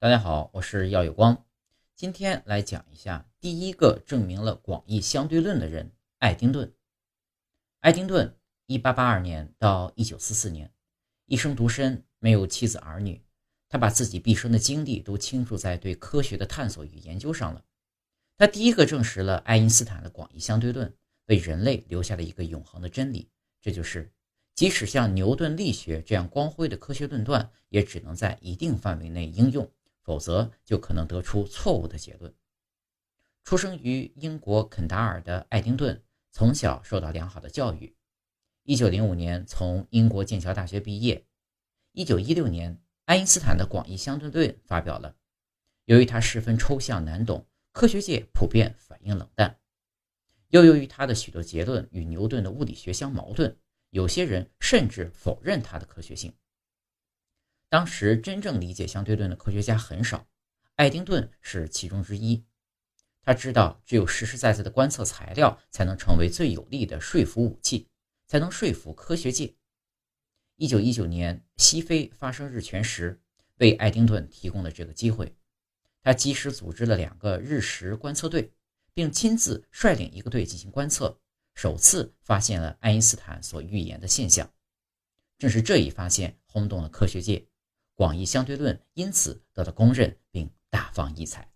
大家好，我是耀有光，今天来讲一下第一个证明了广义相对论的人——爱丁顿。爱丁顿1882年到1944年，一生独身，没有妻子儿女，他把自己毕生的精力都倾注在对科学的探索与研究上了。他第一个证实了爱因斯坦的广义相对论，为人类留下了一个永恒的真理，这就是即使像牛顿力学这样光辉的科学论断，也只能在一定范围内应用，否则就可能得出错误的结论。出生于英国肯达尔的爱丁顿从小受到良好的教育。1905年从英国剑桥大学毕业。1916年，爱因斯坦的广义相对论发表了。由于它十分抽象难懂，科学界普遍反应冷淡。又由于它的许多结论与牛顿的物理学相矛盾，有些人甚至否认它的科学性。当时真正理解相对论的科学家很少，爱丁顿是其中之一。他知道只有实实在在的观测材料才能成为最有力的说服武器，才能说服科学界。1919年西非发生日全食，为爱丁顿提供了这个机会。他及时组织了2个日食观测队，并亲自率领一个队进行观测，首次发现了爱因斯坦所预言的现象。正是这一发现轰动了科学界，广义相对论因此得到公认并大放异彩。